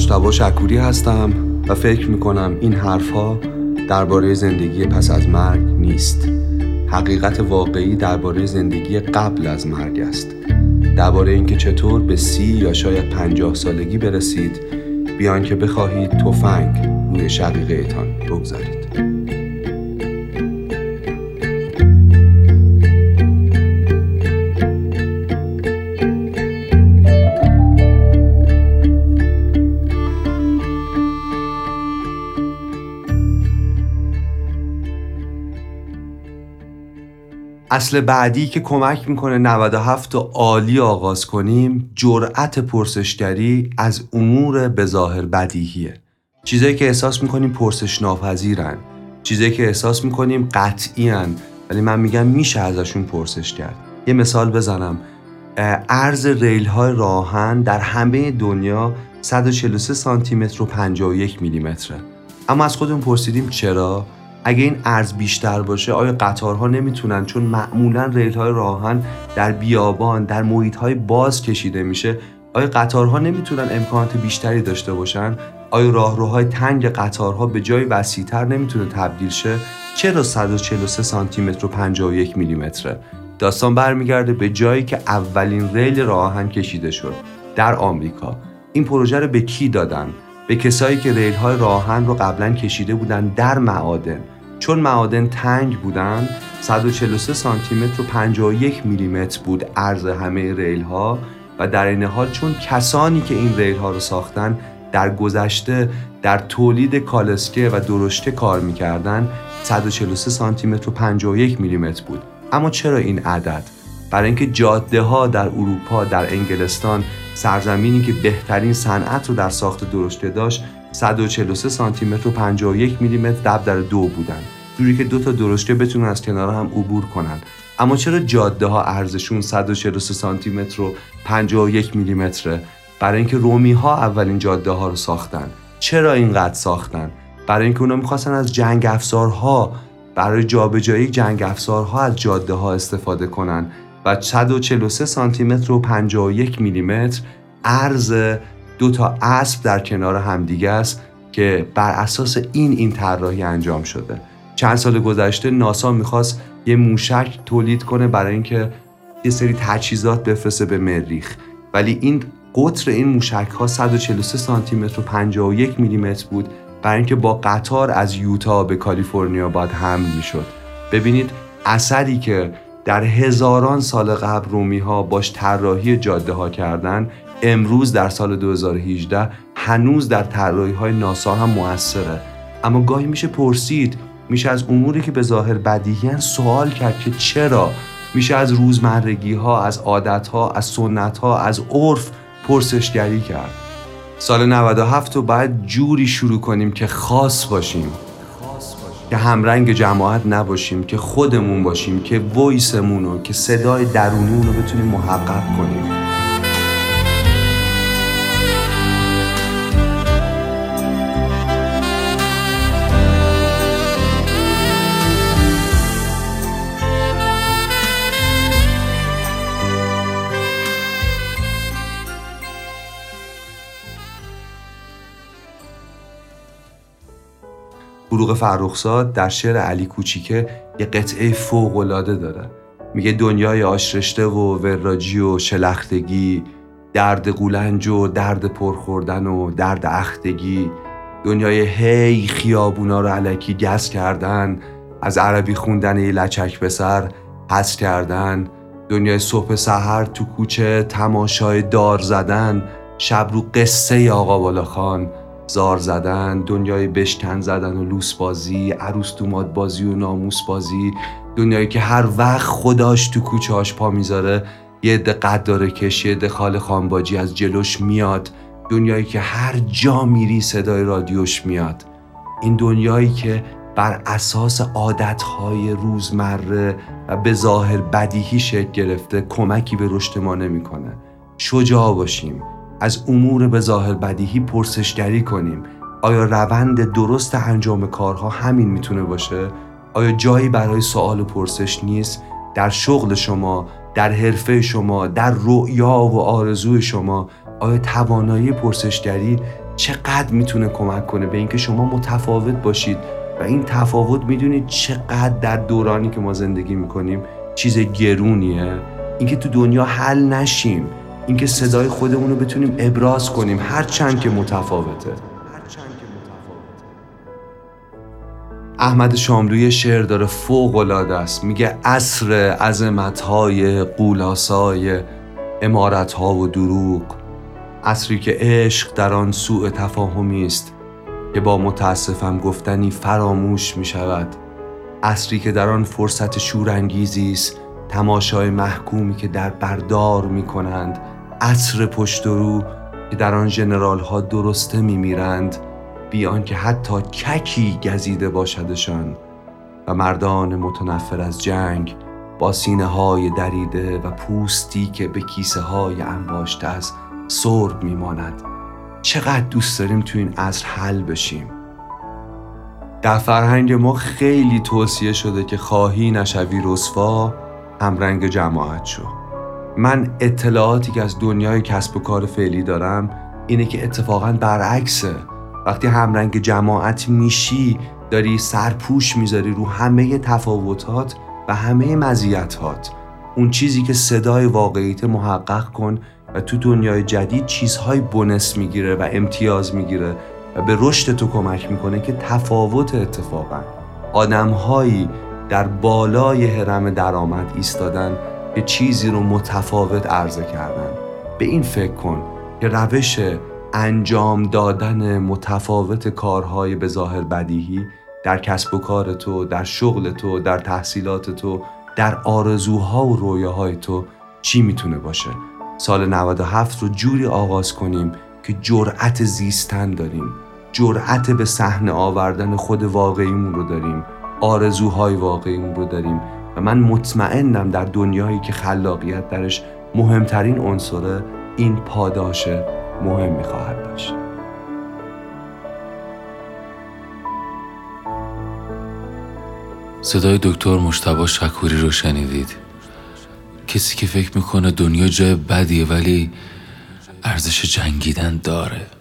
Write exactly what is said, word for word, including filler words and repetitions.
مجتبی شکوری هستم و فکر میکنم این حرفها درباره زندگی پس از مرگ نیست. حقیقت واقعی درباره زندگی قبل از مرگ است. درباره اینکه چطور به سی یا شاید پنجاه سالگی برسید بیان که بخواهید تفنگ روی شقیقه تان بگذارید. اصل بعدی که کمک میکنه نود و هفت رو عالی آغاز کنیم، جرأت پرسشگری از امور به ظاهر بدیهیه. چیزایی که احساس میکنیم پرسش ناپذیرن، چیزایی که احساس میکنیم قطعی‌ان، ولی من میگم میشه ازشون پرسش کرد. یه مثال بزنم، عرض ریل های راهن در همه دنیا صد و چهل و سه سانتی متر و پنجاه و یک میلی متره. اما از خودمون پرسیدیم چرا؟ اگه این عرض بیشتر باشه آیا قطارها نمیتونن، چون معمولا ریل‌های راهن در بیابان در محیط‌های باز کشیده میشه، آیا قطارها نمیتونن امکانات بیشتری داشته باشن؟ آیا راهروهای تنگ قطارها به جای وسیع‌تر نمیتونه تبدیل شه؟ چرا صد و چهل و سه سانتی متر و پنجاه و یک میلی متر؟ داستان برمیگرده به جایی که اولین ریل راهن کشیده شد در آمریکا. این پروژه رو به کی دادن؟ به کسایی که ریل‌های راهن رو قبلا کشیده بودن در معادن. چون معادن تنگ بودن، صد و چهل و سه سانتی متر و پنجاه و یک میلی متر بود عرض همه ریل‌ها و در این حال چون کسانی که این ریل‌ها رو ساختن در گذشته در تولید کالسکه و درشته کار می‌کردن، صد و چهل و سه سانتی متر و پنجاه و یک میلی متر بود. اما چرا این عدد؟ برای اینکه جاده‌ها در اروپا، در انگلستان، سرزمینی که بهترین صنعت رو در ساخت درشته داشت، صد و چهل و سه سانتی متر و پنجاه و یک میلی متر در در دو بودن، جوری که دو تا درشته بتونن از کنار هم عبور کنن. اما چرا جاده‌ها عرضشون صد و چهل و سه سانتی متر و پنجاه و یک میلی متره؟ برای اینکه رومی‌ها اولین جاده‌ها رو ساختن. چرا اینقدر ساختن؟ برای اینکه اونا می‌خواستن از جنگ افسارها، برای جابجایی جنگ افسارها از جاده‌ها استفاده کنن. و صد و چهل و سه سانتی متر و پنجاه و یک میلی متر عرض دو تا اسب در کنار همدیگه است که بر اساس این این طراحی انجام شده. چند سال گذشته ناسا میخواست یه موشک تولید کنه برای اینکه یه سری تجهیزات بفرسته به مریخ، ولی این قطر این موشک ها صد و چهل و سه سانتی متر و پنجاه و یک میلی متر بود، برای اینکه با قطار از یوتا به کالیفرنیا باید حمل میشد. ببینید اثری که در هزاران سال قبل رومی‌ها باش طراحی جاده‌ها کردن، امروز در سال دو هزار و هجده هنوز در طراحی‌های ناسا هم مؤثره. اما گاهی میشه پرسید، میشه از اموری که به ظاهر بدیهی‌اند سوال کرد که چرا؟ میشه از روزمرگی‌ها، از عادت‌ها، از سنت‌ها، از عرف پرسشگری کرد. سال نود و هفت رو باید جوری شروع کنیم که خاص باشیم، که همرنگ جماعت نباشیم، که خودمون باشیم، که وایسمونو، که صدای درونمون رو بتونیم محقق کنیم. فروغ فرخزاد در شعر علی کوچیکه یه قطعه فوق‌العاده داره، میگه دنیای آشرشته و وراجی و شلختگی، درد قولنج و درد پرخوردن و درد اختگی، دنیای هی خیابونا رو علکی گس کردن، از عربی خوندن یه لچک به سر حس کردن، دنیای صبح سحر تو کوچه تماشای دار زدن، شب رو قصه آقا بالاخان زار زدن، دنیای بشکن زدن و لوس بازی، عروس دوماد بازی و ناموس بازی، دنیایی که هر وقت خداش تو کوچه‌اش پا میذاره یه عده قداره کش، یه عده خال خانباجی از جلوش میاد، دنیایی که هر جا میری صدای رادیوش میاد. این دنیایی که بر اساس عادتهای روزمره و به ظاهر بدیهی شکل گرفته کمکی به رشد ما نمیکنه. شجاع باشیم، از امور به ظاهر بدیهی پرسشگری کنیم. آیا روند درست انجام کارها همین میتونه باشه؟ آیا جایی برای سوال و پرسش نیست؟ در شغل شما، در حرفه شما، در رؤیا و آرزوی شما، آیا توانایی پرسشگری چقدر میتونه کمک کنه به اینکه شما متفاوت باشید و این تفاوت میدونید چقدر در دورانی که ما زندگی میکنیم چیز گرونیه، اینکه تو دنیا حل نشیم، اینکه صدای خودمون رو بتونیم ابراز کنیم هر چند که متفاوته. احمد شاملو یه شعر داره فوق‌العاده است، میگه عصر عظمت‌های قولاسای عمارت‌ها و دروغ، عصری که عشق در آن سوء تفاهمی است که با متاسفم گفتنی فراموش می‌شود، عصری که در آن فرصت شورانگیزی است تماشای محکومی که در بردار می‌کنند، عصر پشت و رو که در آن ژنرال‌ها درسته می‌میرند بیان که حتی ککی گزیده باشدشان و مردان متنفر از جنگ با سینه های دریده و پوستی که به کیسه های انباشته از سرب میماند. چقدر دوست داریم تو این عصر حل بشیم. در فرهنگ ما خیلی توصیه شده که خواهی نشوی رسوا همرنگ جماعت شو. من اطلاعاتی که از دنیای کسب و کار فعلی دارم اینه که اتفاقاً برعکسه. وقتی همرنگ جماعت میشی داری سرپوش میذاری رو همه تفاوتات و همه مزیتات. اون چیزی که صدای واقعیت محقق کن و تو دنیای جدید چیزهای بونس میگیره و امتیاز میگیره و به رشد تو کمک میکنه که تفاوت. اتفاقا آدمهایی در بالای هرم درآمد ایستادن که چیزی رو متفاوت عرضه کردن. به این فکر کن که روش انجام دادن متفاوت کارهای به ظاهر بدیهی در کسب و کار تو، در شغل تو، در تحصیلات تو، در آرزوها و رویاهای تو چی میتونه باشه. سال نود و هفت رو جوری آغاز کنیم که جرأت زیستن داریم، جرأت به صحنه آوردن خود واقعیمون رو داریم، آرزوهای واقعیمون رو داریم و من مطمئنم در دنیایی که خلاقیت درش مهمترین عنصره این پاداشه مهم می‌خواهد باشه. صدای دکتر مجتبی شکوری رو شنیدید. کسی که فکر میکنه دنیا جای بدیه ولی ارزش جنگیدن داره.